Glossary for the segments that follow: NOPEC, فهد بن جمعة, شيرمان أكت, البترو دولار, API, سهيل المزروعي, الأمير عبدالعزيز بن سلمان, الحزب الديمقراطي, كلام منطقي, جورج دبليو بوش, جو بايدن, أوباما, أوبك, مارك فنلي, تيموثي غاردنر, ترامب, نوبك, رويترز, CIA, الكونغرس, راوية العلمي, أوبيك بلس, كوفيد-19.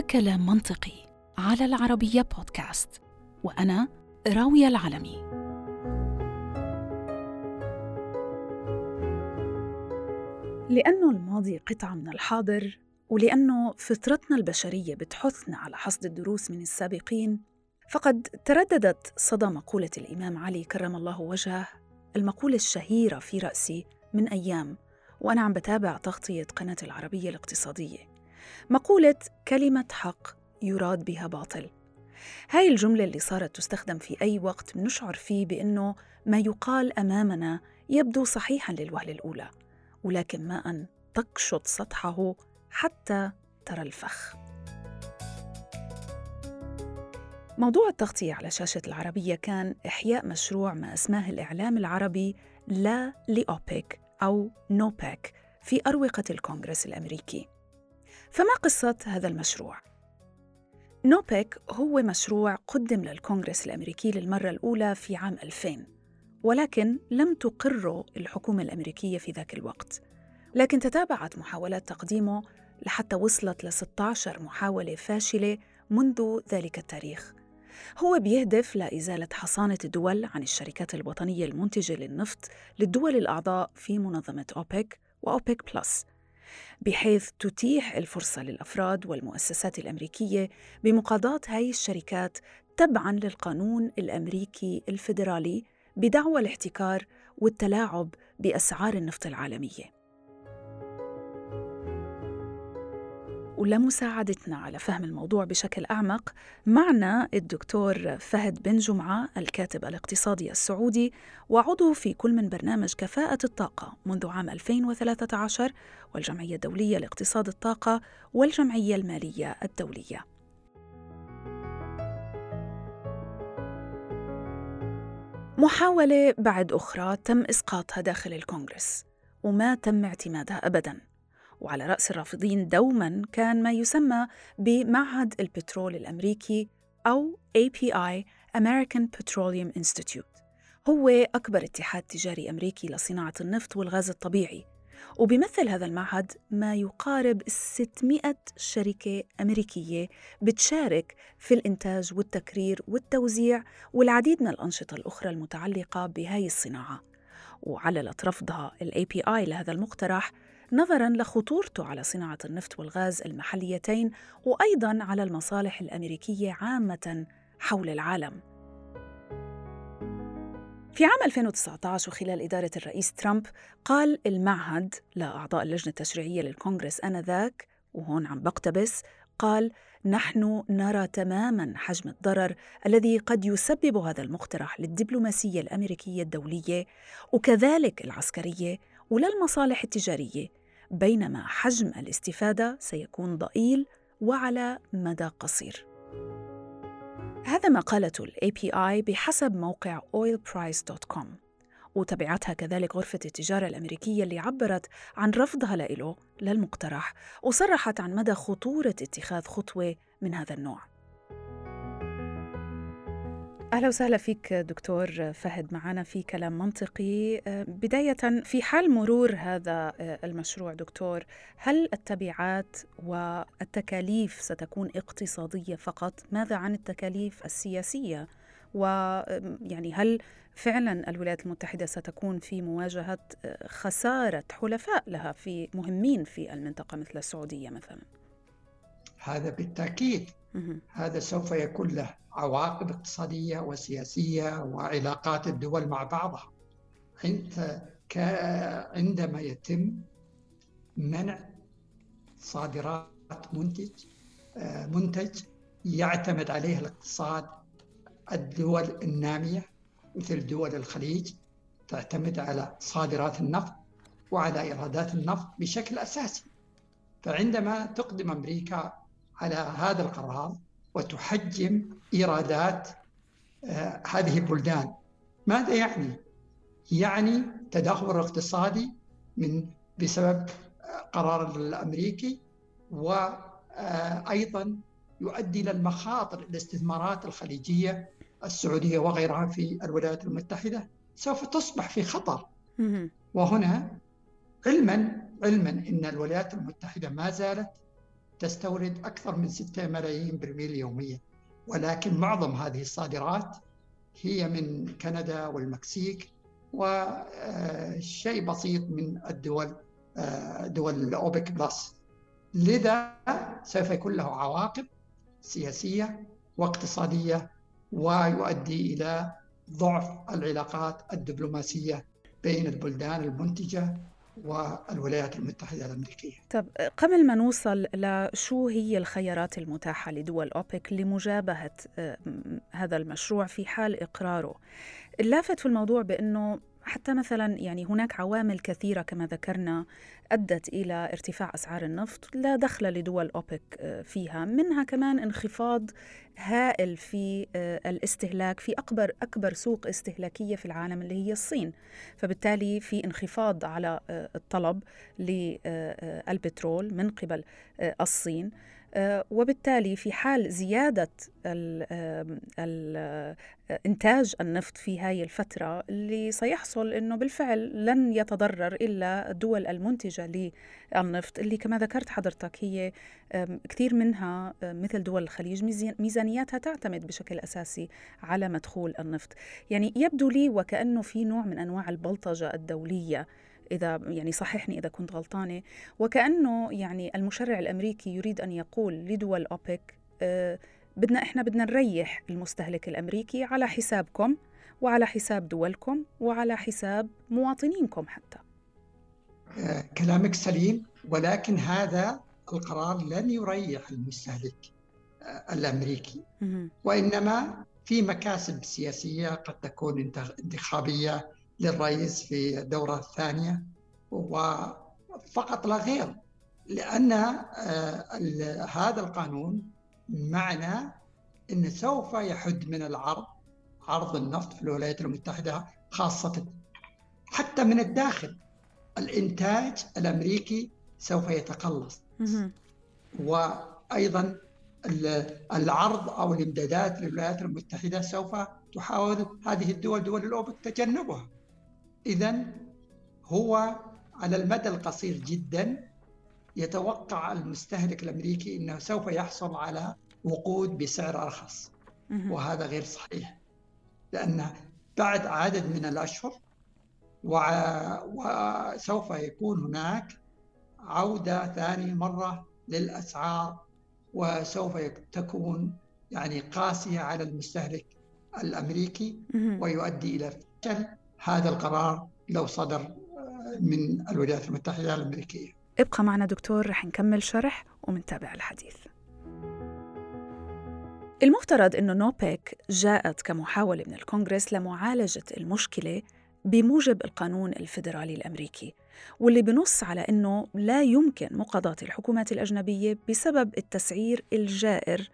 كلام منطقي على العربية بودكاست، وأنا راوية العلمي. لأنه الماضي قطعة من الحاضر، ولأنه فطرتنا البشرية بتحثنا على حصد الدروس من السابقين، فقد ترددت صدى مقولة الإمام علي كرم الله وجهه، المقولة الشهيرة في رأسي من أيام وأنا عم بتابع تغطية قناة العربية الاقتصادية، مقولة كلمة حق يراد بها باطل. هاي الجملة اللي صارت تستخدم في أي وقت بنشعر فيه بأنه ما يقال أمامنا يبدو صحيحاً للوهلة الأولى، ولكن ماءً تقشط سطحه حتى ترى الفخ. موضوع التغطية على شاشة العربية كان إحياء مشروع ما أسماه الإعلام العربي لا لأوبك أو نوبك في أروقة الكونغرس الأمريكي. فما قصة هذا المشروع؟ نوبك هو مشروع قدم للكونغرس الأمريكي للمرة الأولى في عام 2000، ولكن لم تقره الحكومة الأمريكية في ذاك الوقت، لكن تتابعت محاولات تقديمه لحتى وصلت ل 16 محاولة فاشلة منذ ذلك التاريخ. هو بيهدف لإزالة حصانة الدول عن الشركات الوطنية المنتجة للنفط للدول الأعضاء في منظمة أوبك وأوبيك بلس، بحيث تتيح الفرصة للأفراد والمؤسسات الأمريكية بمقاضاة هاي الشركات تبعاً للقانون الأمريكي الفيدرالي بدعوى الاحتكار والتلاعب بأسعار النفط العالمية. ولمساعدتنا على فهم الموضوع بشكل أعمق، معنا الدكتور فهد بن جمعة، الكاتب الاقتصادي السعودي وعضو في كل من برنامج كفاءة الطاقة منذ عام 2013 والجمعية الدولية لاقتصاد الطاقة والجمعية المالية الدولية. محاولة بعد أخرى تم إسقاطها داخل الكونغرس وما تم اعتمادها أبداً، وعلى رأس الرافضين دوماً كان ما يسمى بمعهد البترول الأمريكي أو API American Petroleum Institute. هو أكبر اتحاد تجاري أمريكي لصناعة النفط والغاز الطبيعي، وبيمثل هذا المعهد ما يقارب 600 شركة أمريكية بتشارك في الإنتاج والتكرير والتوزيع والعديد من الأنشطة الأخرى المتعلقة بهاي الصناعة، وعللت رفضها API لهذا المقترح نظراً لخطورته على صناعة النفط والغاز المحليتين، وأيضاً على المصالح الأمريكية عامة حول العالم. في عام 2019 وخلال إدارة الرئيس ترامب، قال المعهد لأعضاء اللجنة التشريعية للكونغرس آنذاك، وهون عم بقتبس، قال: نحن نرى تماماً حجم الضرر الذي قد يسبب هذا المقترح للدبلوماسية الأمريكية الدولية وكذلك العسكرية وللمصالح التجارية، بينما حجم الاستفادة سيكون ضئيل وعلى مدى قصير. هذا ما قالته API بحسب موقع oilprice.com، وتبعتها كذلك غرفة التجارة الأمريكية اللي عبرت عن رفضها للمقترح، وصرحت عن مدى خطورة اتخاذ خطوة من هذا النوع. أهلا وسهلا فيك دكتور فهد معنا في كلام منطقي. بداية، في حال مرور هذا المشروع دكتور، هل التبعات والتكاليف ستكون اقتصادية فقط؟ ماذا عن التكاليف السياسية؟ ويعني هل فعلا الولايات المتحدة ستكون في مواجهة خسارة حلفاء لها في مهمين في المنطقة مثل السعودية مثلا؟ هذا بالتأكيد، هذا سوف يكون له عواقب اقتصادية وسياسية وعلاقات الدول مع بعضها عندما يتم منع صادرات منتج يعتمد عليه الاقتصاد. الدول النامية مثل دول الخليج تعتمد على صادرات النفط وعلى إيرادات النفط بشكل أساسي، فعندما تقدم أمريكا على هذا القرار وتحجم إيرادات هذه البلدان، ماذا يعني؟ يعني تدهور اقتصادي بسبب قرار الأمريكي، وأيضا يؤدي إلى المخاطر. الاستثمارات الخليجية السعودية وغيرها في الولايات المتحدة سوف تصبح في خطر. وهنا علما أن الولايات المتحدة ما زالت تستورد أكثر من 6 ملايين برميل يومياً، ولكن معظم هذه الصادرات هي من كندا والمكسيك وشيء بسيط من دول أوبيك بلس. لذا سوف يكون له عواقب سياسية واقتصادية، ويؤدي إلى ضعف العلاقات الدبلوماسية بين البلدان المنتجة والولايات المتحدة الأمريكية. طب قبل ما نوصل لشو هي الخيارات المتاحة لدول أوبك لمجابهة هذا المشروع في حال إقراره، اللافت في الموضوع بأنه حتى مثلا يعني هناك عوامل كثيرة كما ذكرنا أدت إلى ارتفاع أسعار النفط لا دخل لدول أوبك فيها، منها كمان انخفاض هائل في الاستهلاك في أكبر سوق استهلاكية في العالم اللي هي الصين، فبالتالي في انخفاض على الطلب للبترول من قبل الصين، وبالتالي في حال زيادة إنتاج النفط في هاي الفترة اللي سيحصل أنه بالفعل لن يتضرر إلا الدول المنتجة للنفط اللي كما ذكرت حضرتك هي كثير منها مثل دول الخليج ميزانياتها تعتمد بشكل أساسي على مدخول النفط. يعني يبدو لي وكأنه في نوع من أنواع البلطجة الدولية، إذا يعني صححني إذا كنت غلطانة، وكأنه يعني المشرع الأمريكي يريد أن يقول لدول أوبك بدنا نريح المستهلك الأمريكي على حسابكم وعلى حساب دولكم وعلى حساب مواطنينكم حتى. كلامك سليم، ولكن هذا القرار لن يريح المستهلك الأمريكي، وإنما في مكاسب سياسية قد تكون انتخابية للرئيس في الدورة الثانية وفقط لا غير، لأن هذا القانون معنى أنه سوف يحد من عرض النفط في الولايات المتحدة، خاصة حتى من الداخل الإنتاج الأمريكي سوف يتقلص، وأيضا العرض أو الإمدادات للولايات المتحدة سوف تحاول هذه الدول دول الأوبك تجنبها. إذن هو على المدى القصير جدا يتوقع المستهلك الأمريكي أنه سوف يحصل على وقود بسعر أرخص، وهذا غير صحيح، لأن بعد عدد من الأشهر وسوف يكون هناك عودة ثاني مرة للأسعار، وسوف تكون يعني قاسية على المستهلك الأمريكي، ويؤدي إلى فشل هذا القرار لو صدر من الولايات المتحدة الأمريكية. ابقى معنا دكتور، رح نكمل شرح ومنتابع الحديث. المفترض أنه نوبيك جاءت كمحاولة من الكونغرس لمعالجة المشكلة بموجب القانون الفيدرالي الأمريكي، واللي بنص على أنه لا يمكن مقاضاة الحكومات الأجنبية بسبب التسعير الجائر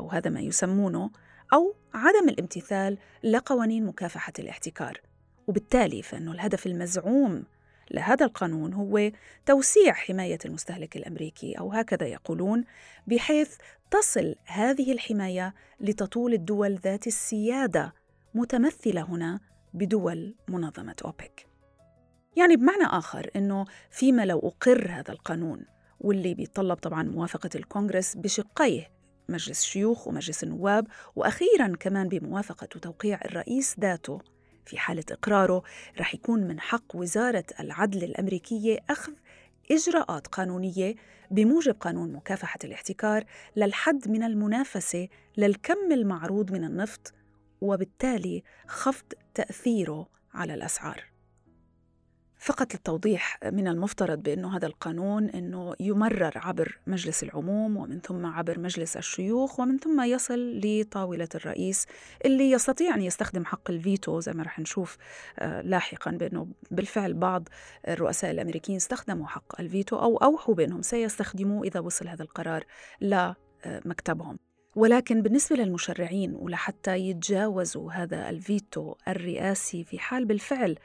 أو هذا ما يسمونه أو عدم الامتثال لقوانين مكافحة الاحتكار. وبالتالي فإنه الهدف المزعوم لهذا القانون هو توسيع حماية المستهلك الأمريكي، أو هكذا يقولون، بحيث تصل هذه الحماية لتطول الدول ذات السيادة متمثلة هنا بدول منظمة أوبك. يعني بمعنى آخر أنه فيما لو أقر هذا القانون، واللي بيتطلب طبعاً موافقة الكونغرس بشقيه مجلس الشيوخ ومجلس النواب، وأخيراً كمان بموافقة وتوقيع الرئيس ذاته، في حالة إقراره رح يكون من حق وزارة العدل الأمريكية أخذ إجراءات قانونية بموجب قانون مكافحة الاحتكار للحد من المنافسة للكم المعروض من النفط، وبالتالي خفض تأثيره على الأسعار. فقط للتوضيح، من المفترض بأنه هذا القانون أنه يمرر عبر مجلس العموم ومن ثم عبر مجلس الشيوخ ومن ثم يصل لطاولة الرئيس، اللي يستطيع أن يستخدم حق الفيتو زي ما رح نشوف لاحقاً، بأنه بالفعل بعض الرؤساء الأمريكيين استخدموا حق الفيتو أو أوحوا بأنهم سيستخدموه إذا وصل هذا القرار لمكتبهم. ولكن بالنسبة للمشرعين ولحتى يتجاوزوا هذا الفيتو الرئاسي في حال بالفعل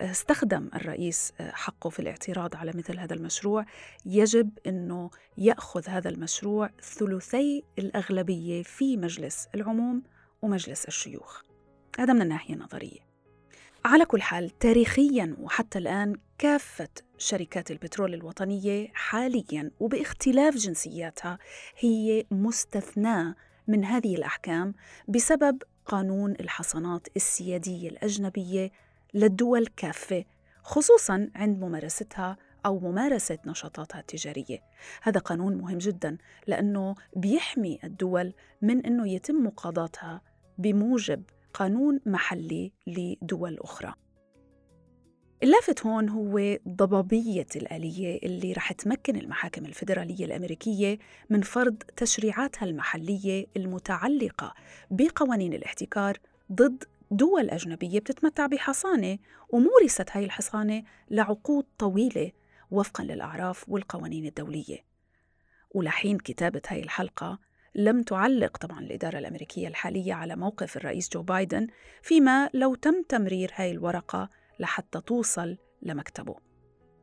استخدم الرئيس حقه في الاعتراض على مثل هذا المشروع، يجب أنه يأخذ هذا المشروع ثلثي الأغلبية في مجلس العموم ومجلس الشيوخ. هذا من الناحية النظرية. على كل حال تاريخياً وحتى الآن كافة شركات البترول الوطنية حالياً وباختلاف جنسياتها هي مستثناة من هذه الأحكام بسبب قانون الحصانات السيادية الأجنبية للدول كافة، خصوصاً عند ممارستها أو ممارسة نشاطاتها التجارية. هذا قانون مهم جداً لأنه بيحمي الدول من أنه يتم مقاضاتها بموجب قانون محلي لدول أخرى. اللافت هون هو ضبابية الآلية اللي رح تمكن المحاكم الفيدرالية الأمريكية من فرض تشريعاتها المحلية المتعلقة بقوانين الاحتكار ضد دول أجنبية بتتمتع بحصانة ومورست هاي الحصانة لعقود طويلة وفقاً للأعراف والقوانين الدولية. ولحين كتابة هاي الحلقة لم تعلق طبعاً الإدارة الأمريكية الحالية على موقف الرئيس جو بايدن، فيما لو تم تمرير هاي الورقة لحتى توصل لمكتبه،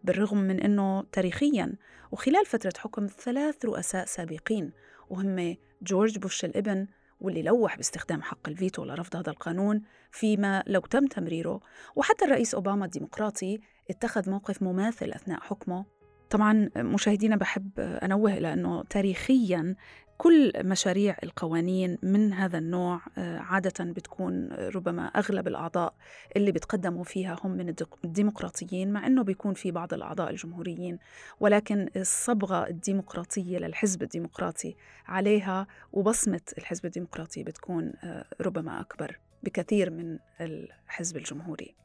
بالرغم من أنه تاريخياً وخلال فترة حكم 3 رؤساء سابقين وهم جورج بوش الابن واللي لوح باستخدام حق الفيتو لرفض هذا القانون فيما لو تم تمريره، وحتى الرئيس أوباما الديمقراطي اتخذ موقف مماثل أثناء حكمه. طبعاً مشاهدينا بحب أنوه لأنه تاريخياً كل مشاريع القوانين من هذا النوع عادة بتكون ربما أغلب الأعضاء اللي بتقدموا فيها هم من الديمقراطيين، مع أنه بيكون في بعض الأعضاء الجمهوريين، ولكن الصبغة الديمقراطية للحزب الديمقراطي عليها وبصمة الحزب الديمقراطي بتكون ربما أكبر بكثير من الحزب الجمهوري.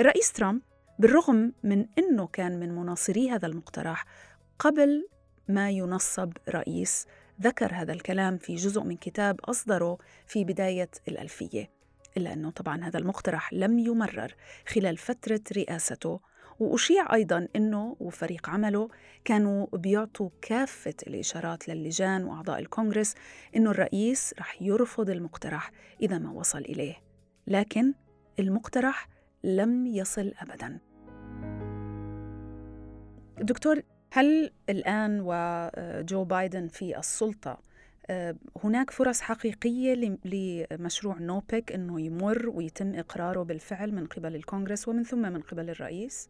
الرئيس ترامب بالرغم من أنه كان من مناصري هذا المقترح قبل ما ينصب رئيس، ذكر هذا الكلام في جزء من كتاب أصدره في بداية الألفية، إلا أنه طبعاً هذا المقترح لم يمرر خلال فترة رئاسته. وأشيع أيضاً أنه وفريق عمله كانوا بيعطوا كافة الإشارات للجان وأعضاء الكونغرس أنه الرئيس رح يرفض المقترح إذا ما وصل إليه، لكن المقترح لم يصل أبداً. دكتور، هل الآن وجو بايدن في السلطة هناك فرص حقيقية لمشروع نوبك أنه يمر ويتم إقراره بالفعل من قبل الكونغرس ومن ثم من قبل الرئيس؟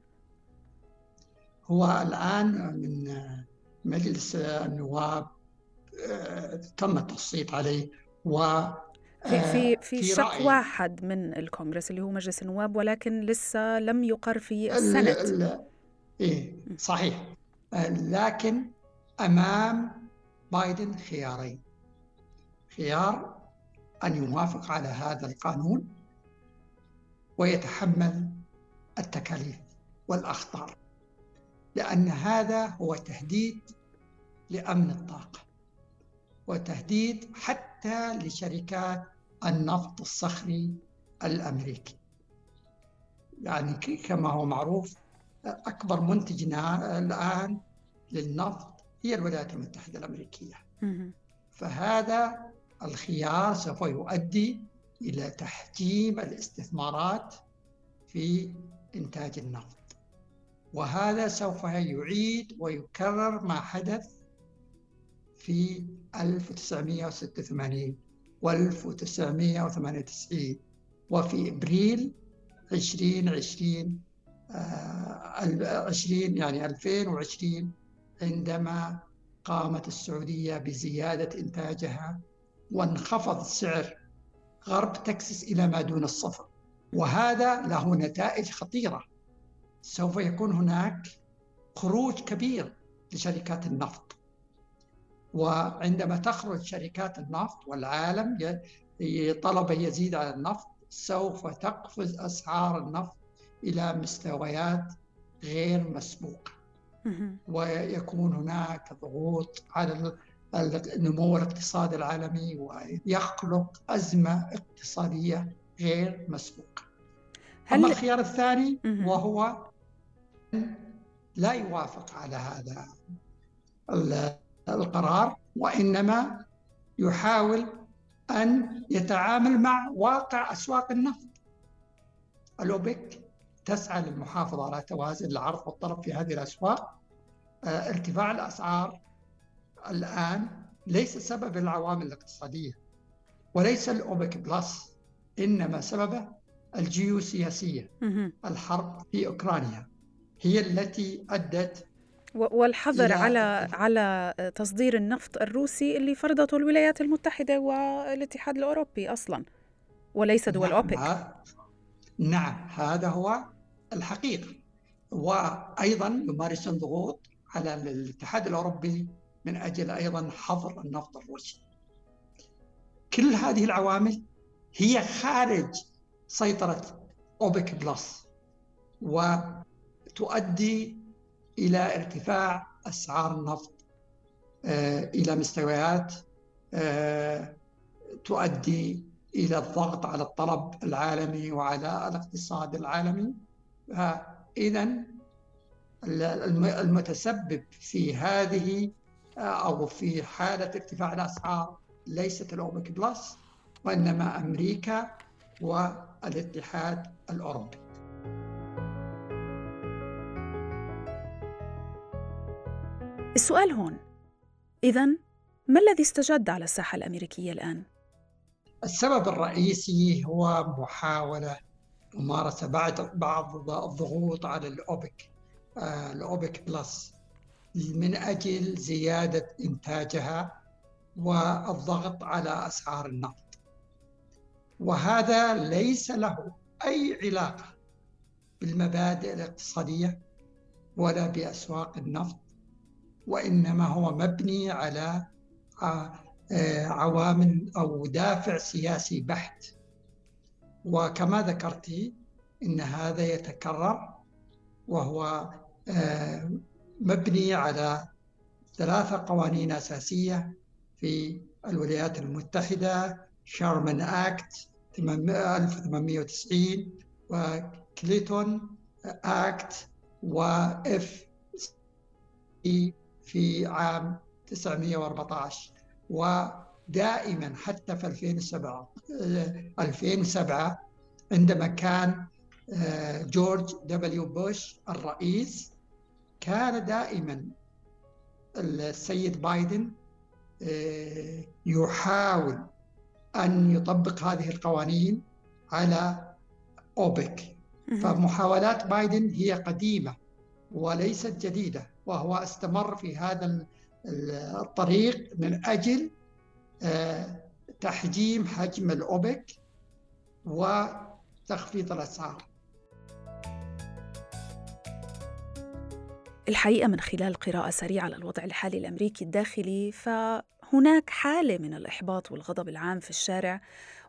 هو الآن من مجلس النواب تم التصويت عليه في شق واحد من الكونغرس اللي هو مجلس النواب، ولكن لسه لم يقر في السنة. صحيح، لكن أمام بايدن خيارين: خيار أن يوافق على هذا القانون ويتحمل التكاليف والأخطار، لأن هذا هو تهديد لأمن الطاقة وتهديد حتى لشركات النفط الصخري الأمريكي. يعني كما هو معروف أكبر منتجنا الآن للنفط هي الولايات المتحدة الأمريكية، فهذا الخيار سوف يؤدي إلى تحجيم الاستثمارات في إنتاج النفط، وهذا سوف يعيد ويكرر ما حدث في 1986 و1998 وفي إبريل 2020 عندما قامت السعودية بزيادة إنتاجها وانخفض سعر غرب تكساس إلى ما دون الصفر، وهذا له نتائج خطيرة. سوف يكون هناك خروج كبير لشركات النفط، وعندما تخرج شركات النفط والعالم طلب يزيد على النفط سوف تقفز أسعار النفط إلى مستويات غير مسبوقة، ويكون هناك ضغوط على النمو الاقتصادي العالمي ويخلق أزمة اقتصادية غير مسبوقة. أما الخيار الثاني وهو لا يوافق على هذا القرار، وإنما يحاول أن يتعامل مع واقع أسواق النفط. الأوبك تسعى للمحافظة على توازن العرض والطلب في هذه الأسواق. ارتفاع الأسعار الآن ليس سبب العوامل الاقتصادية وليس الأوبك بلس، إنما سببه الجيوسياسية، الحرب في أوكرانيا هي التي أدت والحظر على تصدير النفط الروسي اللي فرضته الولايات المتحدة والاتحاد الأوروبي أصلاً وليس دول أوبك. نعم هذا هو الحقيقة. وأيضاً يمارسون ضغوط على الاتحاد الأوروبي من أجل أيضاً حظر النفط الروسي. كل هذه العوامل هي خارج سيطرة أوبك بلس وتؤدي إلى ارتفاع أسعار النفط إلى مستويات تؤدي إلى الضغط على الطلب العالمي وعلى الاقتصاد العالمي. إذن المتسبب في هذه أو في حالة ارتفاع الأسعار ليست الأوبك بلس وإنما أمريكا والاتحاد الأوروبي. السؤال هون إذن ما الذي استجد على الساحة الأمريكية الآن؟ السبب الرئيسي هو محاولة ممارسة بعض الضغوط على الأوبك بلس من أجل زيادة إنتاجها والضغط على أسعار النفط، وهذا ليس له أي علاقة بالمبادئ الاقتصادية ولا بأسواق النفط، وإنما هو مبني على عوامل أو دافع سياسي بحت. وكما ذكرتي إن هذا يتكرر وهو مبني على 3 قوانين أساسية في الولايات المتحدة: شيرمان أكت 1890 وكليتون أكت وإف في عام 1914. ودائما حتى في 2007 عندما كان جورج دبليو بوش الرئيس كان دائما السيد بايدن يحاول أن يطبق هذه القوانين على أوبك. فمحاولات بايدن هي قديمة وليست جديدة، وهو استمر في هذا الطريق من أجل تحجيم حجم الأوبك وتخفيض الأسعار. الحقيقة من خلال قراءة سريعة على الوضع الحالي الأمريكي الداخلي فهناك حالة من الإحباط والغضب العام في الشارع،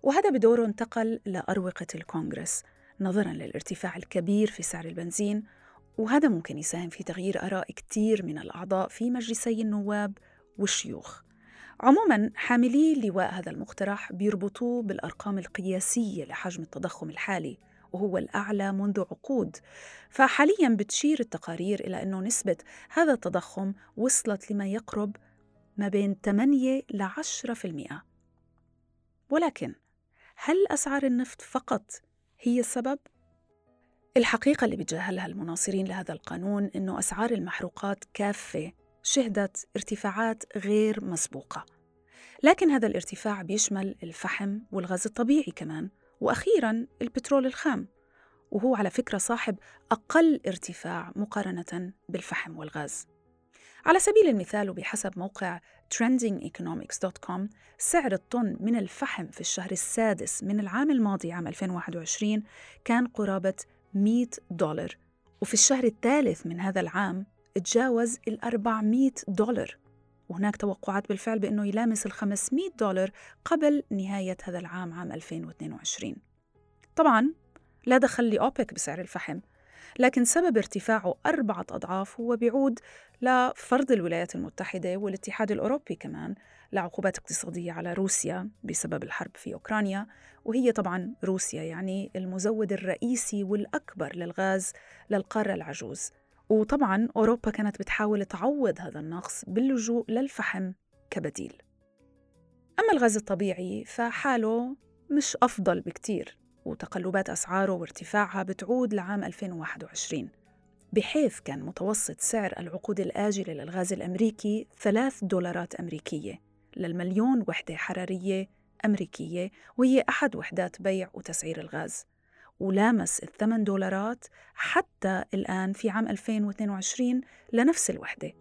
وهذا بدوره انتقل لأروقة الكونغرس نظراً للارتفاع الكبير في سعر البنزين، وهذا ممكن يساهم في تغيير آراء كتير من الأعضاء في مجلسي النواب والشيوخ. عموماً حاملي لواء هذا المقترح بيربطوه بالأرقام القياسية لحجم التضخم الحالي وهو الأعلى منذ عقود، فحالياً بتشير التقارير إلى أنه نسبة هذا التضخم وصلت لما يقرب ما بين 8-10%. ولكن هل أسعار النفط فقط هي السبب؟ الحقيقة اللي بيتجاهلها المناصرين لهذا القانون إنه أسعار المحروقات كافة شهدت ارتفاعات غير مسبوقة، لكن هذا الارتفاع بيشمل الفحم والغاز الطبيعي كمان، وأخيراً البترول الخام، وهو على فكرة صاحب أقل ارتفاع مقارنة بالفحم والغاز. على سبيل المثال وبحسب موقع trendingeconomics.com سعر الطن من الفحم في الشهر السادس من العام الماضي عام 2021 كان قرابة $100، وفي الشهر الثالث من هذا العام تجاوز $400، وهناك توقعات بالفعل بأنه يلامس $500 قبل نهاية هذا العام عام 2022. طبعاً لا دخل لأوبك بسعر الفحم، لكن سبب ارتفاعه 4 أضعاف هو بيعود لفرض الولايات المتحدة والاتحاد الأوروبي كمان لعقوبات اقتصادية على روسيا بسبب الحرب في أوكرانيا، وهي طبعاً روسيا يعني المزود الرئيسي والأكبر للغاز للقارة العجوز. وطبعاً أوروبا كانت بتحاول تعوض هذا النقص باللجوء للفحم كبديل. أما الغاز الطبيعي فحاله مش أفضل بكتير، وتقلبات أسعاره وارتفاعها بتعود لعام 2021 بحيث كان متوسط سعر العقود الآجلة للغاز الأمريكي $3 أمريكية للمليون وحدة حرارية أمريكية، وهي أحد وحدات بيع وتسعير الغاز، ولامس $8 حتى الآن في عام 2022 لنفس الوحدة.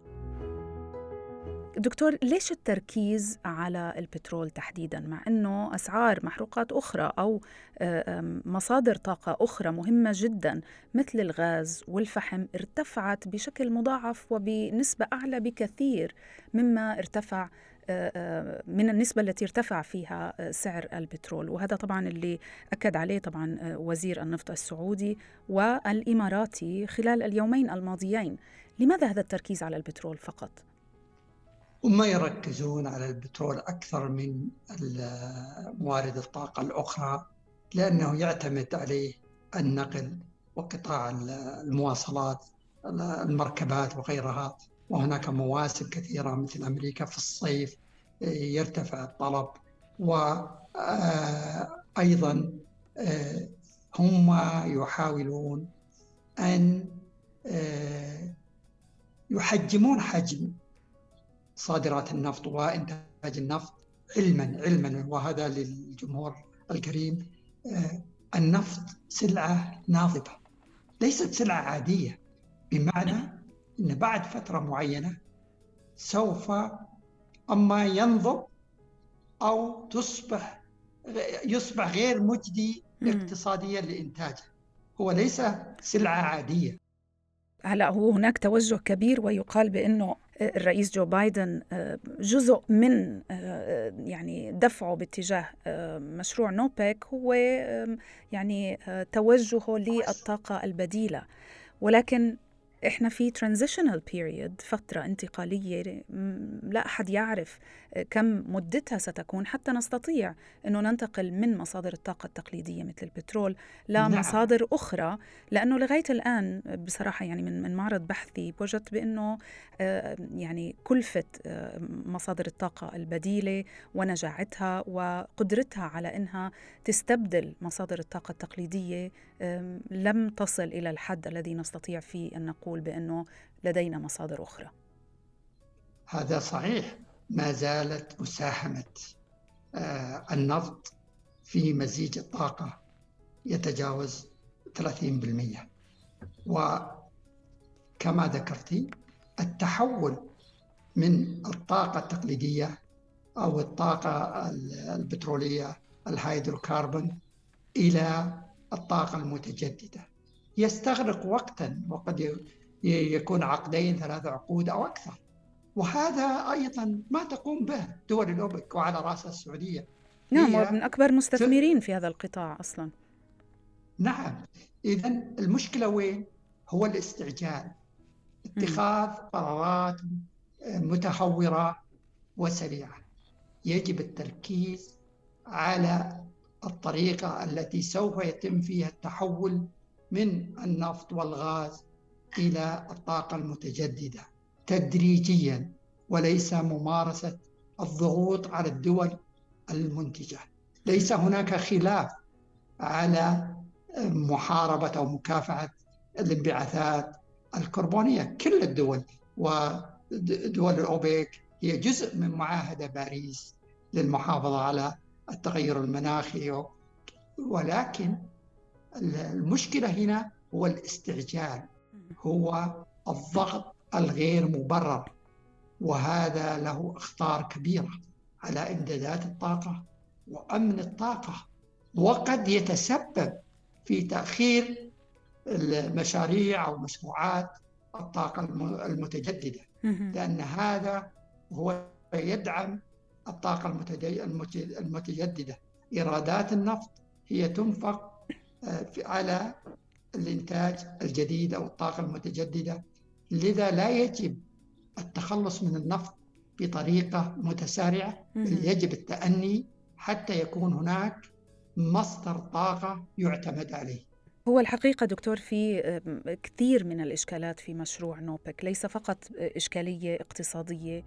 دكتور، ليش التركيز على البترول تحديداً مع أنه أسعار محروقات أخرى أو مصادر طاقة أخرى مهمة جداً مثل الغاز والفحم ارتفعت بشكل مضاعف وبنسبة أعلى بكثير مما ارتفع من النسبة التي ارتفع فيها سعر البترول؟ وهذا طبعاً اللي أكد عليه طبعاً وزير النفط السعودي والإماراتي خلال اليومين الماضيين. لماذا هذا التركيز على البترول فقط؟ وما يركزون على البترول أكثر من موارد الطاقة الأخرى لأنه يعتمد عليه النقل وقطاع المواصلات، المركبات وغيرها، وهناك مواسم كثيرة مثل أمريكا في الصيف يرتفع الطلب، وأيضا هم يحاولون أن يحجمون حجم صادرات النفط وإنتاج النفط علماً، وهذا للجمهور الكريم. النفط سلعة ناضبة، ليست سلعة عادية، بمعنى أن بعد فترة معينة سوف أما ينضب أو يصبح غير مجدي اقتصادياً لإنتاجه. هو ليس سلعة عادية. هلا هو هناك توجه كبير ويقال بأنه الرئيس جو بايدن جزء من يعني دفعه باتجاه مشروع نوبك هو يعني توجهه للطاقة البديلة، ولكن إحنا في transitional period، فترة انتقالية لا أحد يعرف كم مدتها ستكون حتى نستطيع أنه ننتقل من مصادر الطاقة التقليدية مثل البترول لمصادر أخرى. لأنه لغاية الآن بصراحة يعني من معرض بحثي وجدت بأنه يعني كلفة مصادر الطاقة البديلة ونجاعتها وقدرتها على أنها تستبدل مصادر الطاقة التقليدية لم تصل إلى الحد الذي نستطيع فيه أن نقول بأنه لدينا مصادر أخرى. هذا صحيح، ما زالت مساهمة النفط في مزيج الطاقة يتجاوز 30%، وكما ذكرتي التحول من الطاقة التقليدية أو الطاقة البترولية الهيدروكربون إلى الطاقة المتجددة يستغرق وقتاً، وقد يكون 2-3 عقود أو أكثر. وهذا أيضاً ما تقوم به دول الأوبك وعلى رأسها السعودية. نعم، ومن أكبر مستثمرين في هذا القطاع أصلاً. نعم، إذن المشكلة وين؟ هو الاستعجال، اتخاذ قرارات متهورة وسريعة. يجب التركيز على الطريقة التي سوف يتم فيها التحول من النفط والغاز إلى الطاقة المتجددة تدريجياً، وليس ممارسة الضغوط على الدول المنتجة. ليس هناك خلاف على محاربة أو مكافحة الانبعاثات الكربونية. كل الدول ودول الأوبك هي جزء من معاهدة باريس للمحافظة على التغير المناخي، ولكن المشكلة هنا هو الاستعجال، هو الضغط الغير مبرر، وهذا له أخطار كبيرة على إمدادات الطاقة وأمن الطاقة، وقد يتسبب في تأخير المشاريع أو مشروعات الطاقة المتجددة، لأن هذا هو يدعم الطاقة المتجددة. إيرادات النفط هي تنفق على الإنتاج الجديد أو الطاقة المتجددة، لذا لا يجب التخلص من النفط بطريقة متسارعة، بل يجب التأني حتى يكون هناك مصدر طاقة يعتمد عليه. هو الحقيقة دكتور في كثير من الإشكالات في مشروع نوبك، ليس فقط إشكالية اقتصادية.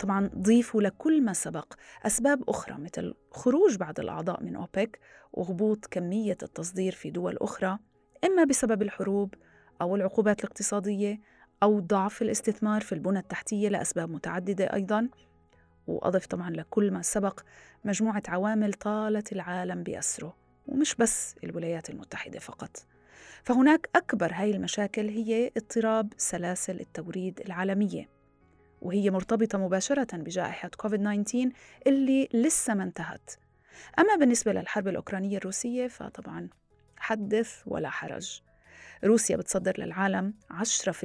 طبعاً ضيفوا لكل ما سبق أسباب أخرى مثل خروج بعض الأعضاء من أوبك وهبوط كمية التصدير في دول أخرى، إما بسبب الحروب أو العقوبات الاقتصادية أو ضعف الاستثمار في البنى التحتية لأسباب متعددة أيضاً. وأضف طبعا لكل ما سبق مجموعة عوامل طالت العالم بأسره، ومش بس الولايات المتحدة فقط. فهناك أكبر هاي المشاكل هي اضطراب سلاسل التوريد العالمية، وهي مرتبطة مباشرة بجائحة كوفيد-19 اللي لسه ما انتهت. أما بالنسبة للحرب الأوكرانية الروسية فطبعا حدث ولا حرج. روسيا بتصدر للعالم 10%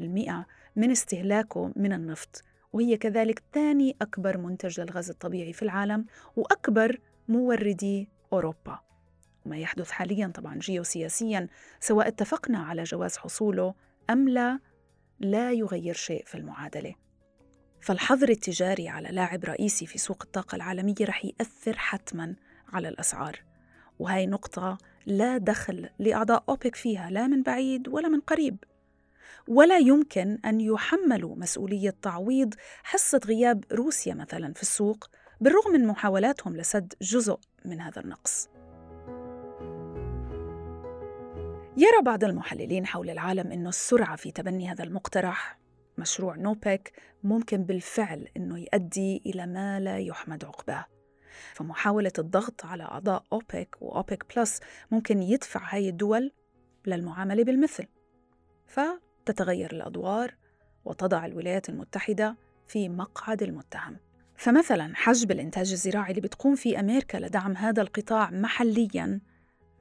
من استهلاكه من النفط، وهي كذلك ثاني أكبر منتج للغاز الطبيعي في العالم وأكبر موردي أوروبا. وما يحدث حالياً طبعاً جيوسياسياً، سواء اتفقنا على جواز حصوله أم لا يغير شيء في المعادلة. فالحظر التجاري على لاعب رئيسي في سوق الطاقة العالمية رح يأثر حتماً على الأسعار، وهي نقطة لا دخل لأعضاء أوبك فيها لا من بعيد ولا من قريب، ولا يمكن أن يحملوا مسؤولية تعويض حصة غياب روسيا مثلاً في السوق بالرغم من محاولاتهم لسد جزء من هذا النقص. يرى بعض المحللين حول العالم أن السرعة في تبني هذا المقترح مشروع نوبك ممكن بالفعل أنه يؤدي إلى ما لا يحمد عقباه. فمحاولة الضغط على أعضاء أوبك وأوبيك بلس ممكن يدفع هاي الدول للمعاملة بالمثل، فتتغير الأدوار وتضع الولايات المتحدة في مقعد المتهم. فمثلا حجب الإنتاج الزراعي اللي بتقوم فيه أمريكا لدعم هذا القطاع محليا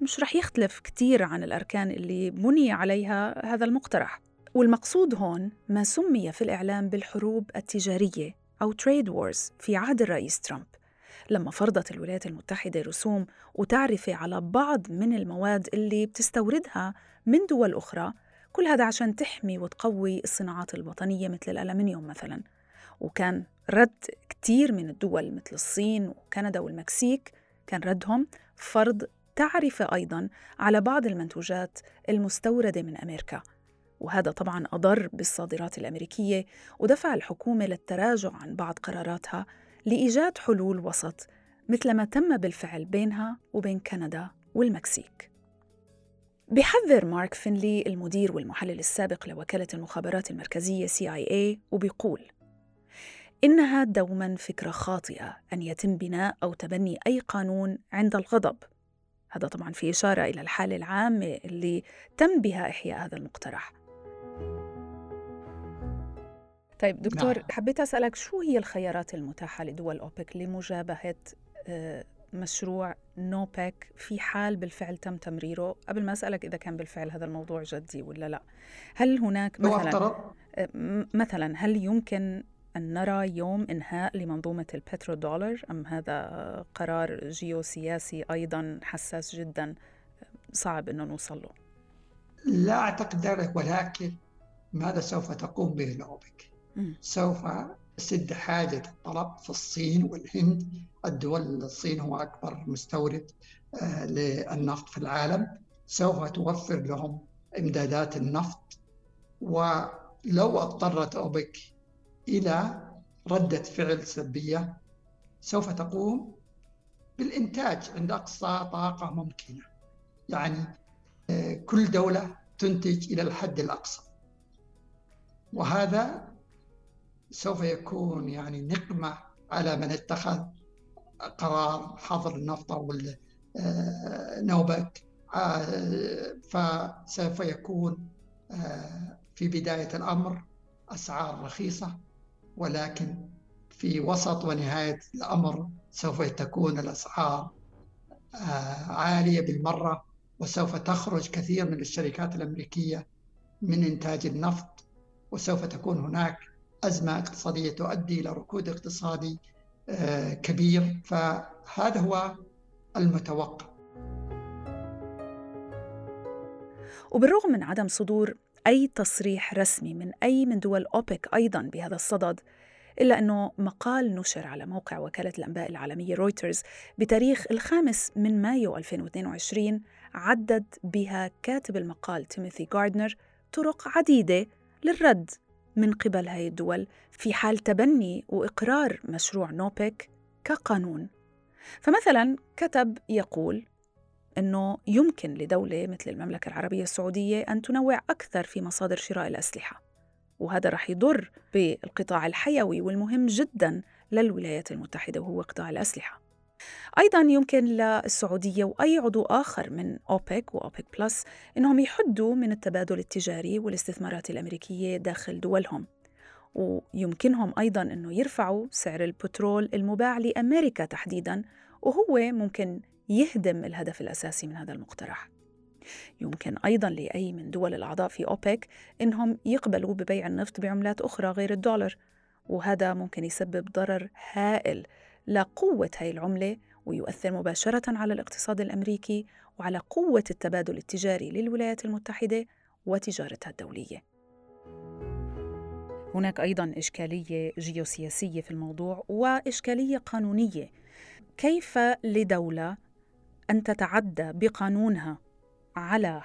مش رح يختلف كتير عن الأركان اللي بني عليها هذا المقترح. والمقصود هون ما سمي في الإعلام بالحروب التجارية أو trade wars في عهد الرئيس ترامب، لما فرضت الولايات المتحدة رسوم وتعرفة على بعض من المواد اللي بتستوردها من دول أخرى، كل هذا عشان تحمي وتقوي الصناعات الوطنية مثل الألمنيوم مثلا. وكان رد كتير من الدول مثل الصين وكندا والمكسيك، كان ردهم فرض تعرفة أيضاً على بعض المنتوجات المستوردة من أمريكا، وهذا طبعاً أضر بالصادرات الأمريكية ودفع الحكومة للتراجع عن بعض قراراتها لإيجاد حلول وسط مثل ما تم بالفعل بينها وبين كندا والمكسيك. بيحذر مارك فنلي المدير والمحلل السابق لوكالة المخابرات المركزية CIA وبيقول إنها دوماً فكرة خاطئة أن يتم بناء أو تبني أي قانون عند الغضب. هذا طبعاً في إشارة إلى الحالة العامة اللي تم بها إحياء هذا المقترح. طيب دكتور، حبيت أسألك شو هي الخيارات المتاحة لدول أوبك لمجابهة مشروع نوبك في حال بالفعل تم تمريره؟ قبل ما أسألك إذا كان بالفعل هذا الموضوع جدي ولا لا، هل هناك مثلاً هل يمكن أن نرى يوم إنهاء لمنظومة البترو دولار، أم هذا قرار جيوسياسي أيضاً حساس جداً صعب أنه نوصل له؟ لا أعتقد ذلك، ولكن ماذا سوف تقوم به الأوبك؟ سوف تسد حاجة الطلب في الصين والهند. الدول الصين هو أكبر مستورد للنفط في العالم، سوف توفر لهم إمدادات النفط. ولو اضطرت أوبك إلى ردة فعل سلبية سوف تقوم بالإنتاج عند أقصى طاقة ممكنة، يعني كل دولة تنتج إلى الحد الأقصى، وهذا سوف يكون يعني نقمة على من اتخذ قرار حظر النفط أو نوبك. فسوف يكون في بداية الأمر أسعار رخيصة، ولكن في وسط ونهاية الأمر سوف تكون الأسعار عالية بالمرة، وسوف تخرج كثير من الشركات الأمريكية من إنتاج النفط، وسوف تكون هناك أزمة اقتصادية تؤدي إلى ركود اقتصادي كبير. فهذا هو المتوقع. وبالرغم من عدم صدور أي تصريح رسمي من أي من دول أوبك أيضاً بهذا الصدد، إلا أنه مقال نشر على موقع وكالة الأنباء العالمية رويترز بتاريخ 5 مايو 2022 عدد بها كاتب المقال تيموثي غاردنر طرق عديدة للرد من قبل هاي الدول في حال تبني وإقرار مشروع نوبك كقانون. فمثلاً كتب يقول أنه يمكن لدولة مثل المملكة العربية السعودية أن تنوع أكثر في مصادر شراء الأسلحة، وهذا رح يضر بالقطاع الحيوي والمهم جداً للولايات المتحدة وهو قطاع الأسلحة. أيضاً يمكن للسعودية وأي عضو آخر من أوبك وأوبك بلس أنهم يحدوا من التبادل التجاري والاستثمارات الأمريكية داخل دولهم، ويمكنهم أيضاً أنه يرفعوا سعر البترول المباع لأمريكا تحديداً، وهو ممكن يهدم الهدف الأساسي من هذا المقترح. يمكن أيضاً لأي من دول الأعضاء في أوبك أنهم يقبلوا ببيع النفط بعملات أخرى غير الدولار، وهذا ممكن يسبب ضرر هائل لقوة هاي العملة ويؤثر مباشرة على الاقتصاد الأمريكي وعلى قوة التبادل التجاري للولايات المتحدة وتجارتها الدولية. هناك أيضاً إشكالية جيوسياسية في الموضوع وإشكالية قانونية. كيف لدولة أن تتعدى بقانونها على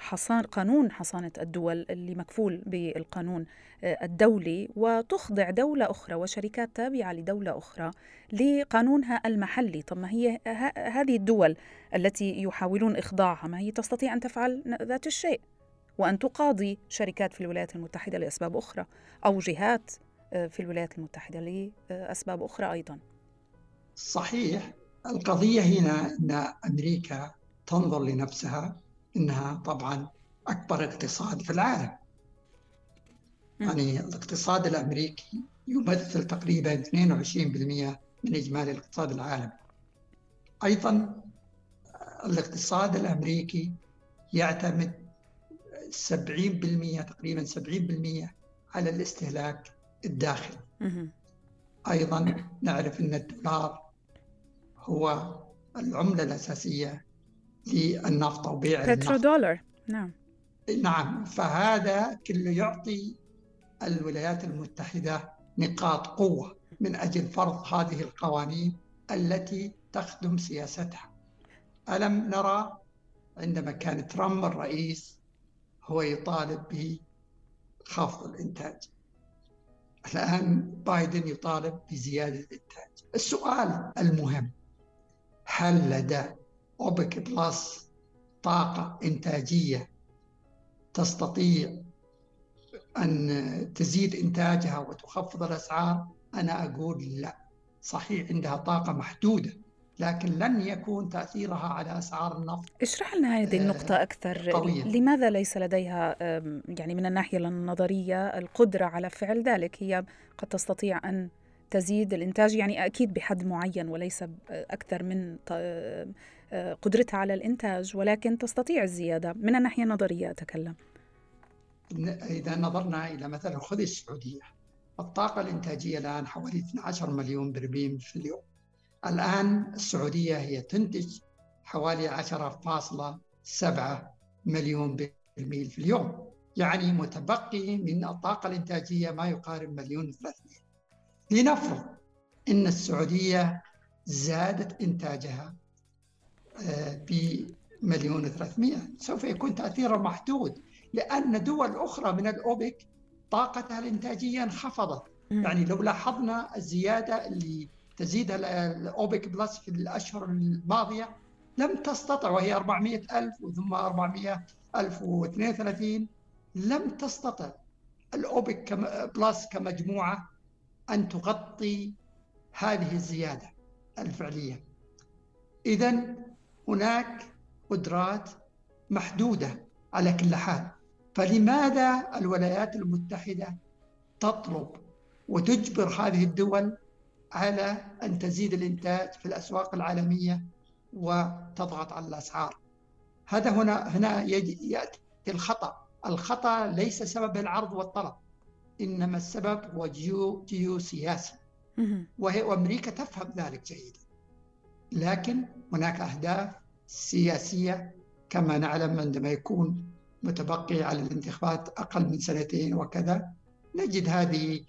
قانون حصانة الدول اللي مكفول بالقانون الدولي وتخضع دولة أخرى وشركات تابعة لدولة أخرى لقانونها المحلي؟ طب ما هي هذه الدول التي يحاولون إخضاعها، ما هي تستطيع أن تفعل ذات الشيء وأن تقاضي شركات في الولايات المتحدة لأسباب أخرى أو جهات في الولايات المتحدة لأسباب أخرى أيضا. صحيح. القضية هنا أن أمريكا تنظر لنفسها إنها طبعا أكبر اقتصاد في العالم. يعني الاقتصاد الأمريكي يمثل تقريبا 22% من إجمالي الاقتصاد العالمي. أيضا الاقتصاد الأمريكي يعتمد 70% تقريبا 70% على الاستهلاك الداخلي. أيضا نعرف أن الدولار هو العملة الأساسية للنفط أو بيع النفط. نعم. فهذا كله يعطي الولايات المتحدة نقاط قوة من أجل فرض هذه القوانين التي تخدم سياستها. ألم نرى عندما كان ترامب الرئيس هو يطالب بخفض الإنتاج، الآن بايدن يطالب بزيادة الإنتاج. السؤال المهم، هل لدى أوبك بلس طاقة إنتاجية تستطيع أن تزيد إنتاجها وتخفض الأسعار؟ أنا أقول لا. صحيح عندها طاقة محدودة لكن لن يكون تأثيرها على أسعار النفط. اشرح لنا هذه النقطة أكثر قوية. لماذا ليس لديها يعني من الناحية النظرية القدرة على فعل ذلك؟ هي قد تستطيع أن تزيد الإنتاج يعني أكيد بحد معين وليس أكثر من قدرتها على الإنتاج، ولكن تستطيع الزيادة من الناحية النظرية أتكلم. إذا نظرنا إلى مثلا خذ السعودية، الطاقة الإنتاجية الآن حوالي 12 مليون برميل في اليوم. الآن السعودية هي تنتج حوالي 10.7 مليون برميل في اليوم، يعني متبقي من الطاقة الإنتاجية ما يقارب 1,300,000. لنفرض أن السعودية زادت إنتاجها ب1,300,000، سوف يكون تأثيره محدود لأن دول أخرى من الأوبك طاقتها الإنتاجية انخفضت. يعني لو لاحظنا الزيادة اللي تزيدها الأوبك بلس في الأشهر الماضية لم تستطع، وهي 400,000 وثم 400,000 و32، لم تستطع الأوبك بلس كمجموعة أن تغطي هذه الزيادة الفعلية. إذن هناك قدرات محدودة على كل حال. فلماذا الولايات المتحدة تطلب وتجبر هذه الدول على أن تزيد الإنتاج في الأسواق العالمية وتضغط على الأسعار؟ هذا هنا يأتي الخطأ ليس سبب العرض والطلب، إنما السبب هو جيوسياسي، وأمريكا تفهم ذلك جيدا. لكن هناك أهداف سياسية كما نعلم. عندما يكون متبقي على الانتخابات أقل من سنتين وكذا نجد هذه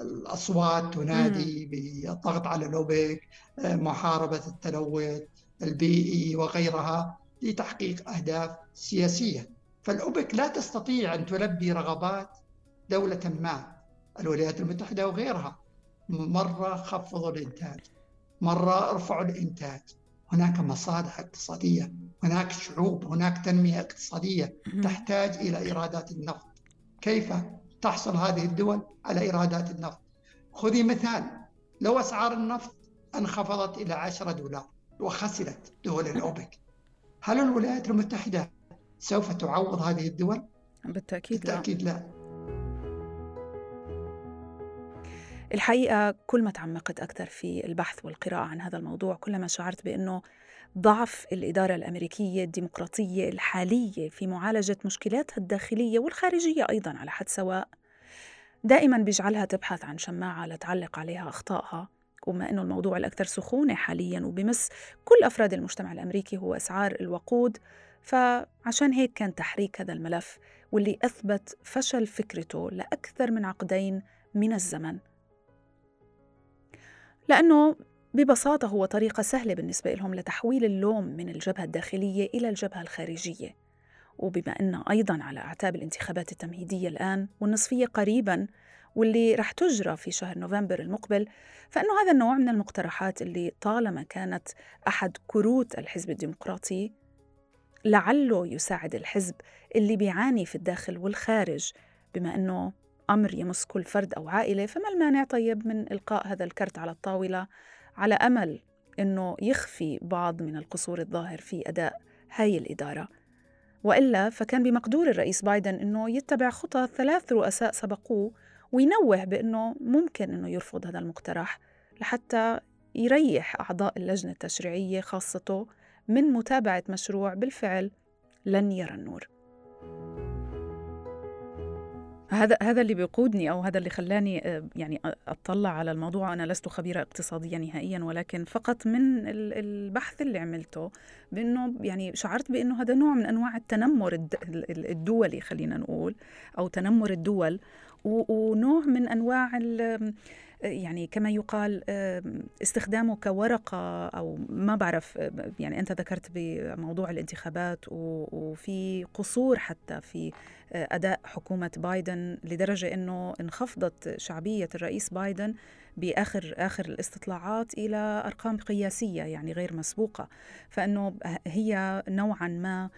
الأصوات تنادي بالضغط على الأوبك، محاربة التلوث البيئي وغيرها لتحقيق أهداف سياسية. فالأوبك لا تستطيع أن تلبي رغبات دولة ما، الولايات المتحدة وغيرها. مرة خفضوا الإنتاج، مرة ارفعوا الإنتاج. هناك مصالح اقتصادية، هناك شعوب، هناك تنمية اقتصادية تحتاج إلى إيرادات النفط. كيف تحصل هذه الدول على إيرادات النفط؟ خذي مثال، لو أسعار النفط انخفضت إلى $10 وخسرت دول الأوبك، هل الولايات المتحدة سوف تعوض هذه الدول؟ بالتأكيد لا. الحقيقة كل ما تعمقت أكثر في البحث والقراءة عن هذا الموضوع، كلما شعرت بأنه ضعف الإدارة الأمريكية الديمقراطية الحالية في معالجة مشكلاتها الداخلية والخارجية أيضاً على حد سواء، دائماً بيجعلها تبحث عن شماعة لتعلق عليها أخطائها. وما أنه الموضوع الأكثر سخونة حالياً وبمس كل أفراد المجتمع الأمريكي هو أسعار الوقود، فعشان هيك كان تحريك هذا الملف واللي أثبت فشل فكرته لأكثر من 2 من الزمن، لأنه ببساطة هو طريقة سهلة بالنسبة لهم لتحويل اللوم من الجبهة الداخلية إلى الجبهة الخارجية. وبما أننا أيضاً على أعتاب الانتخابات التمهيدية الآن والنصفية قريباً واللي رح تجرى في شهر نوفمبر المقبل، فإنه هذا النوع من المقترحات اللي طالما كانت أحد كروت الحزب الديمقراطي لعله يساعد الحزب اللي بيعاني في الداخل والخارج. بما أنه أمر يمس كل فرد أو عائلة، فما المانع طيب من إلقاء هذا الكرت على الطاولة على أمل أنه يخفي بعض من القصور الظاهر في أداء هاي الإدارة؟ وإلا فكان بمقدور الرئيس بايدن أنه يتبع خطى 3 رؤساء سبقوه وينوه بأنه ممكن أنه يرفض هذا المقترح لحتى يريح أعضاء اللجنة التشريعية خاصته من متابعة مشروع بالفعل لن يرى النور. هذا اللي بيقودني أو هذا اللي خلاني يعني أطلع على الموضوع. أنا لست خبيرة اقتصادية نهائيا، ولكن فقط من البحث اللي عملته بأنه يعني شعرت بأنه هذا نوع من أنواع التنمر الدولي، خلينا نقول، أو تنمر الدول، ونوع من أنواع يعني كما يقال استخدامه كورقة أو ما بعرف. يعني أنت ذكرت بموضوع الانتخابات وفي قصور حتى في أداء حكومة بايدن لدرجة أنه انخفضت شعبية الرئيس بايدن بآخر الاستطلاعات إلى أرقام قياسية يعني غير مسبوقة. فأنه هي نوعا ما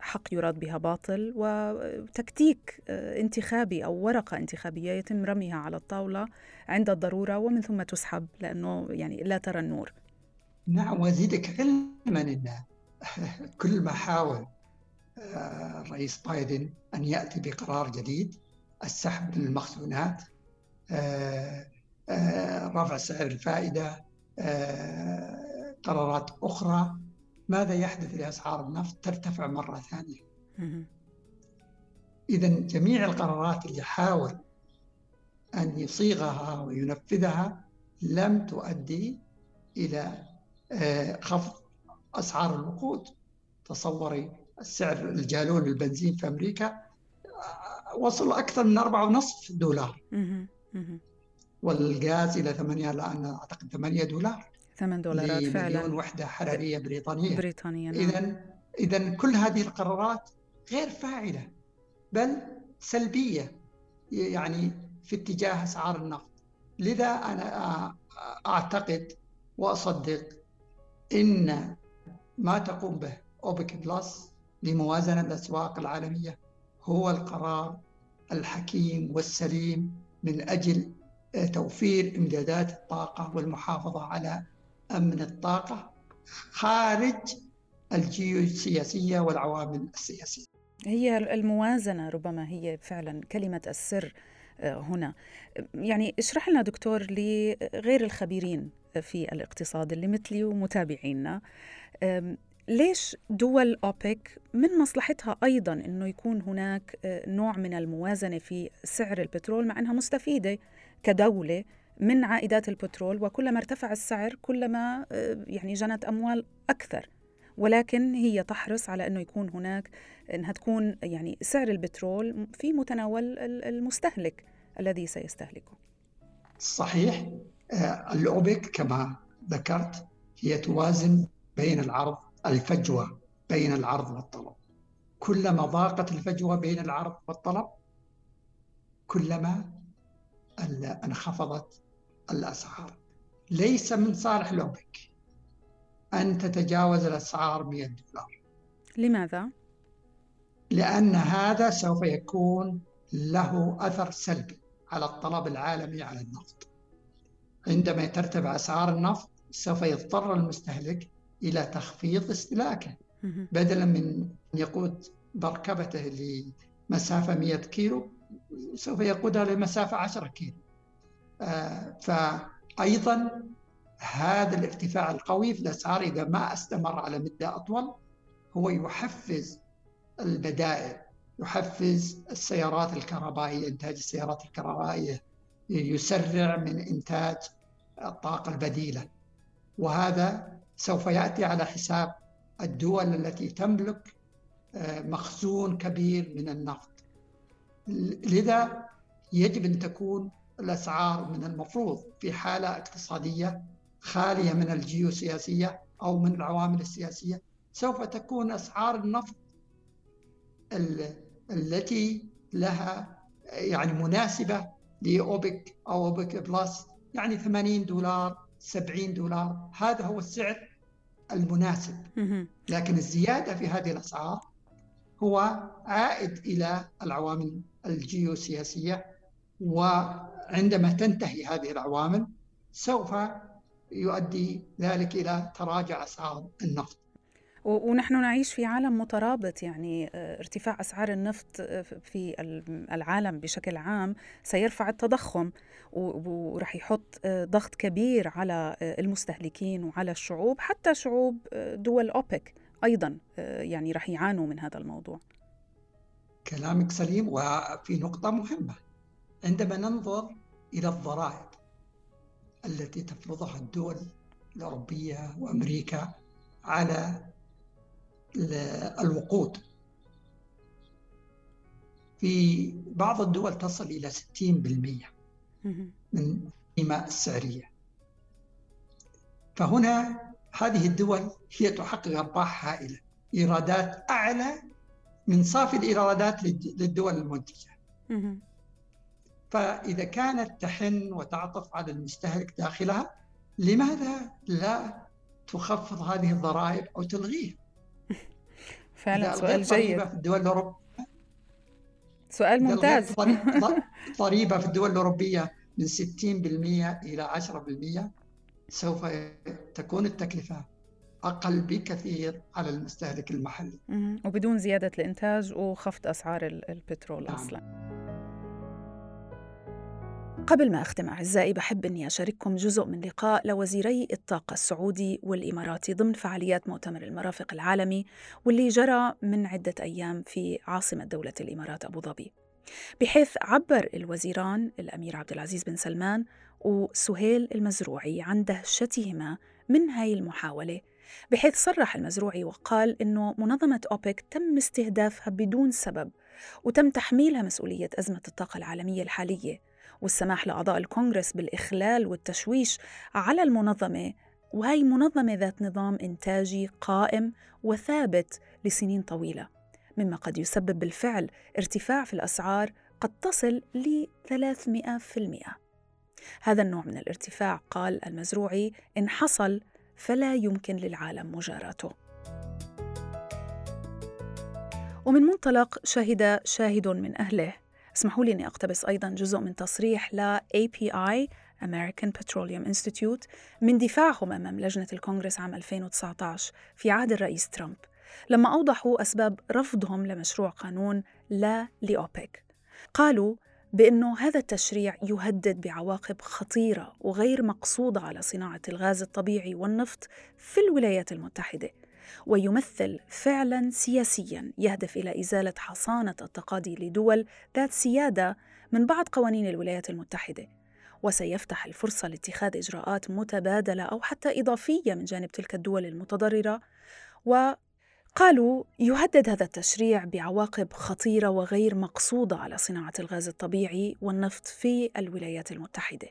حق يراد بها باطل وتكتيك انتخابي أو ورقة انتخابية يتم رميها على الطاولة عند الضرورة ومن ثم تسحب لأنه يعني لا ترى النور. نعم، وزيدك علما أن كل ما حاول الرئيس بايدن أن يأتي بقرار جديد، السحب من المخزونات، رفع سعر الفائدة، قرارات أخرى، ماذا يحدث لأسعار النفط؟ ترتفع مرة ثانية. إذن جميع القرارات اللي حاول أن يصيغها وينفذها لم تؤدي إلى خفض أسعار الوقود. تصوري السعر الجالون البنزين في أمريكا وصل أكثر من $4.50 والغاز إلى 8، لأنه أعتقد $8 فعلا وحدة حرارية بريطانية. إذن كل هذه القرارات غير فاعلة بل سلبية يعني في اتجاه أسعار النفط. لذا أنا أعتقد وأصدق إن ما تقوم به أوبيك بلس لموازنة الأسواق العالمية هو القرار الحكيم والسليم من أجل توفير إمدادات الطاقة والمحافظة على أمن الطاقة خارج الجيوسياسية والعوامل السياسية. هي الموازنة ربما هي فعلا كلمة السر هنا. يعني اشرح لنا دكتور لغير الخبيرين في الاقتصاد اللي مثلي ومتابعينا، ليش دول أوبك من مصلحتها أيضاً أنه يكون هناك نوع من الموازنة في سعر البترول، مع أنها مستفيدة كدولة من عائدات البترول، وكلما ارتفع السعر كلما يعني جنت أموال أكثر، ولكن هي تحرص على أنه يكون هناك أنها تكون يعني سعر البترول في متناول المستهلك الذي سيستهلكه. صحيح. الأوبك كما ذكرت هي توازن بين الفجوة بين العرض والطلب. كلما ضاقت الفجوة بين العرض والطلب كلما انخفضت الأسعار. ليس من صالح الأوبك أن تتجاوز الأسعار $100. لماذا؟ لأن هذا سوف يكون له أثر سلبي على الطلب العالمي على النفط. عندما ترتفع أسعار النفط سوف يضطر المستهلك إلى تخفيض استهلاكه، بدلا من يقود مركبته لمسافة 100 كيلو سوف يقودها لمسافة 10 كيلو. فأيضا هذا الارتفاع القوي في الأسعار إذا ما استمر على مدة أطول هو يحفز البدائل، يحفز السيارات الكهربائية، إنتاج السيارات الكهربائية، يسرع من إنتاج الطاقة البديلة، وهذا سوف يأتي على حساب الدول التي تملك مخزون كبير من النفط. لذا يجب أن تكون الأسعار من المفروض في حالة اقتصادية خالية من الجيوسياسية أو من العوامل السياسية سوف تكون أسعار النفط التي لها يعني مناسبة لأوبك أو أوبيك بلس، يعني $80 $70 هذا هو السعر المناسب. لكن الزيادة في هذه الأسعار هو عائد إلى العوامل الجيوسياسية، وعندما تنتهي هذه العوامل سوف يؤدي ذلك إلى تراجع أسعار النفط. ونحن نعيش في عالم مترابط، يعني ارتفاع أسعار النفط في العالم بشكل عام سيرفع التضخم ورح يحط ضغط كبير على المستهلكين وعلى الشعوب، حتى شعوب دول أوبك أيضا يعني رح يعانوا من هذا الموضوع. كلامك سليم، وفي نقطة مهمة عندما ننظر إلى الضرائب التي تفرضها الدول الأوروبية وأمريكا على الوقود. في بعض الدول تصل إلى 60% من القيمة السعرية، فهنا هذه الدول هي تحقق أرباح هائلة، إيرادات أعلى من صافي الإيرادات للدول المنتجة. فإذا كانت تحن وتعطف على المستهلك داخلها، لماذا لا تخفض هذه الضرائب أو تلغيها؟ فعلا سؤال جيد. في الدول الأوروبية سؤال ممتاز. ضريبة في الدول الأوروبية من 60% إلى 10% سوف تكون التكلفة أقل بكثير على المستهلك المحلي، وبدون زيادة الإنتاج وخفض أسعار البترول. نعم. أصلا قبل ما أختم أعزائي بحب أني أشارككم جزء من لقاء لوزيري الطاقة السعودي والإماراتي ضمن فعاليات مؤتمر المرافق العالمي واللي جرى من عدة أيام في عاصمة دولة الإمارات أبوظبي، بحيث عبر الوزيران الأمير عبدالعزيز بن سلمان وسهيل المزروعي عن دهشتهما من هاي المحاولة، بحيث صرح المزروعي وقال إنه منظمة أوبك تم استهدافها بدون سبب وتم تحميلها مسؤولية أزمة الطاقة العالمية الحالية والسماح لأعضاء الكونغرس بالإخلال والتشويش على المنظمة، وهي منظمة ذات نظام إنتاجي قائم وثابت لسنين طويلة، مما قد يسبب بالفعل ارتفاع في الأسعار قد تصل ل 300%. هذا النوع من الارتفاع قال المزروعي إن حصل فلا يمكن للعالم مجاراته. ومن منطلق شهد شاهد من أهله، اسمحوا لي أني أقتبس أيضاً جزء من تصريح ل API American Petroleum Institute من دفاعهم أمام لجنة الكونغرس عام 2019 في عهد الرئيس ترامب، لما أوضحوا أسباب رفضهم لمشروع قانون لا لأوبك. قالوا بأنه هذا التشريع يهدد بعواقب خطيرة وغير مقصودة على صناعة الغاز الطبيعي والنفط في الولايات المتحدة، ويمثل فعلاً سياسياً يهدف إلى إزالة حصانة التقاضي لدول ذات سيادة من بعض قوانين الولايات المتحدة، وسيفتح الفرصة لاتخاذ إجراءات متبادلة أو حتى إضافية من جانب تلك الدول المتضررة. وقالوا يهدد هذا التشريع بعواقب خطيرة وغير مقصودة على صناعة الغاز الطبيعي والنفط في الولايات المتحدة،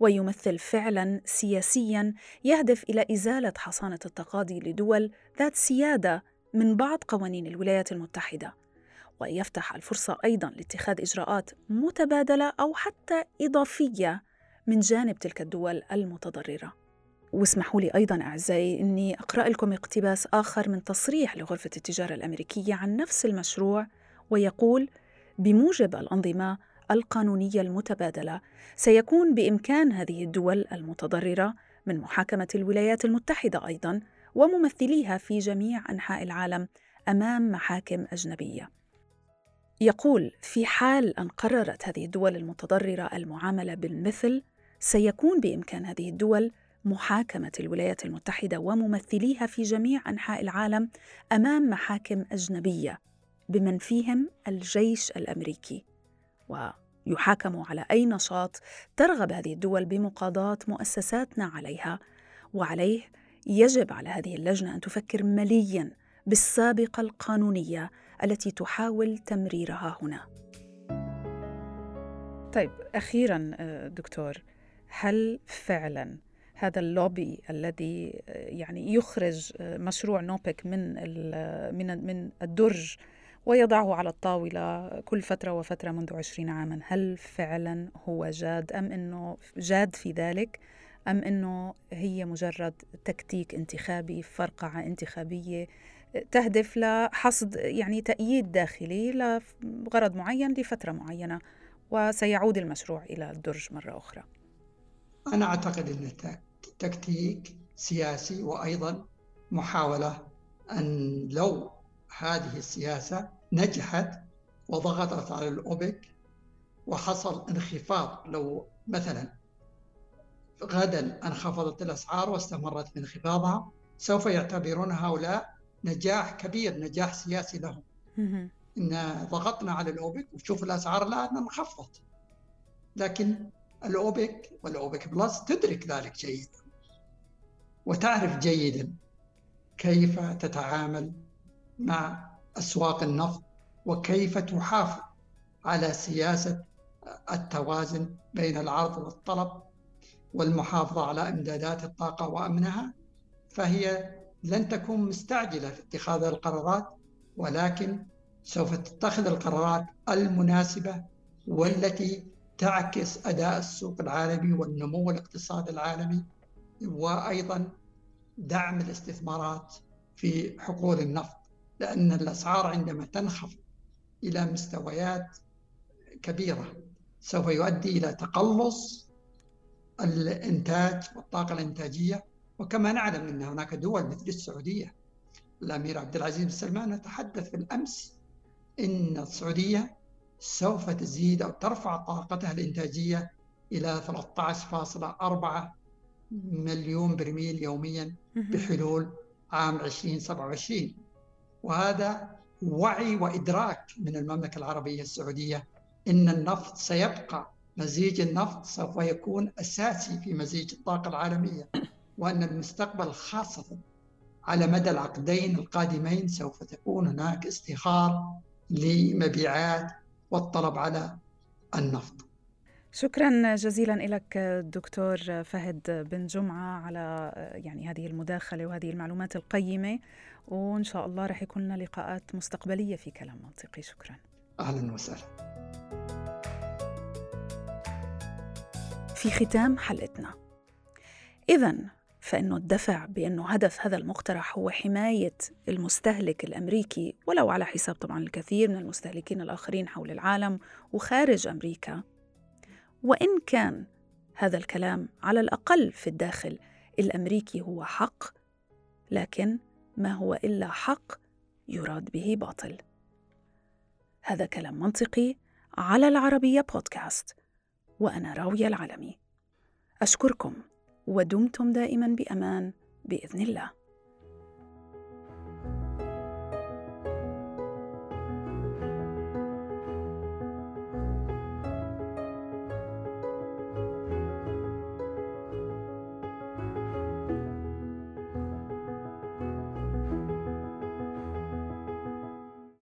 ويمثل فعلاً سياسياً يهدف إلى إزالة حصانة التقاضي لدول ذات سيادة من بعض قوانين الولايات المتحدة، ويفتح الفرصة أيضاً لاتخاذ إجراءات متبادلة أو حتى إضافية من جانب تلك الدول المتضررة. واسمحوا لي أيضاً أعزائي أني أقرأ لكم اقتباس آخر من تصريح لغرفة التجارة الأمريكية عن نفس المشروع، ويقول بموجب الأنظمة القانونية المتبادلة سيكون بإمكان هذه الدول المتضررة من محاكمة الولايات المتحدة أيضاً وممثليها في جميع أنحاء العالم أمام محاكم أجنبية. يقول: في حال أن قررت هذه الدول المتضررة المعاملة بالمثل، سيكون بإمكان هذه الدول محاكمة الولايات المتحدة وممثليها في جميع أنحاء العالم أمام محاكم أجنبية، بمن فيهم الجيش الأمريكي، ويحاكموا على أي نشاط ترغب هذه الدول بمقاضاة مؤسساتنا عليها. وعليه يجب على هذه اللجنة أن تفكر ملياً بالسابقة القانونية التي تحاول تمريرها هنا. طيب، أخيراً دكتور، هل فعلاً هذا اللوبي الذي يعني يخرج مشروع نوبك من الدرج ويضعه على الطاولة كل فترة وفترة منذ 20 عاماً، هل فعلاً هو جاد، أم أنه جاد في ذلك، أم أنه هي مجرد تكتيك انتخابي، فرقعة انتخابية تهدف لحصد يعني تأييد داخلي لغرض معين لفترة معينة، وسيعود المشروع إلى الدرج مرة أخرى؟ أنا أعتقد أنه تكتيك سياسي، وأيضا محاولة أن لو هذه السياسة نجحت وضغطت على الأوبك وحصل انخفاض، لو مثلا غدا انخفضت الأسعار واستمرت في انخفاضها، سوف يعتبرون هؤلاء نجاح كبير، نجاح سياسي لهم، إن ضغطنا على الأوبك وشوف الأسعار الآن انخفضت. لكن الأوبك والأوبك بلس تدرك ذلك جيدا، وتعرف جيدا كيف تتعامل مع أسواق النفط، وكيف تحافظ على سياسة التوازن بين العرض والطلب والمحافظة على إمدادات الطاقة وأمنها. فهي لن تكون مستعجلة في اتخاذ القرارات، ولكن سوف تتخذ القرارات المناسبة والتي تعكس أداء السوق العالمي والنمو الاقتصادي العالمي، وأيضا دعم الاستثمارات في حقول النفط، لأن الأسعار عندما تنخفض إلى مستويات كبيرة سوف يؤدي إلى تقلص الإنتاج والطاقة الإنتاجية. وكما نعلم أن هناك دول مثل السعودية، الأمير عبدالعزيز بن سلمان تحدث بالأمس أن السعودية سوف تزيد أو ترفع طاقتها الإنتاجية إلى 13.4 مليون برميل يومياً بحلول عام 2027. وهذا وعي وإدراك من المملكة العربية السعودية أن النفط سيبقى، مزيج النفط سوف يكون أساسي في مزيج الطاقة العالمية، وأن المستقبل خاصة على مدى العقدين القادمين سوف تكون هناك استثمار لمبيعات والطلب على النفط. شكرا جزيلا لك الدكتور فهد بن جمعة على يعني هذه المداخلة وهذه المعلومات القيمة، وإن شاء الله رح يكون لنا لقاءات مستقبلية في كلام منطقي. شكرا. أهلا وسهلا. في ختام حلقتنا، إذن فإنه الدفع بأنه هدف هذا المقترح هو حماية المستهلك الأمريكي، ولو على حساب طبعاً الكثير من المستهلكين الآخرين حول العالم وخارج أمريكا، وإن كان هذا الكلام على الأقل في الداخل الأمريكي هو حق، لكن ما هو إلا حق يراد به باطل. هذا كلام منطقي على العربية بودكاست، وأنا راوية العلمي. أشكركم، ودمتم دائما بأمان بإذن الله.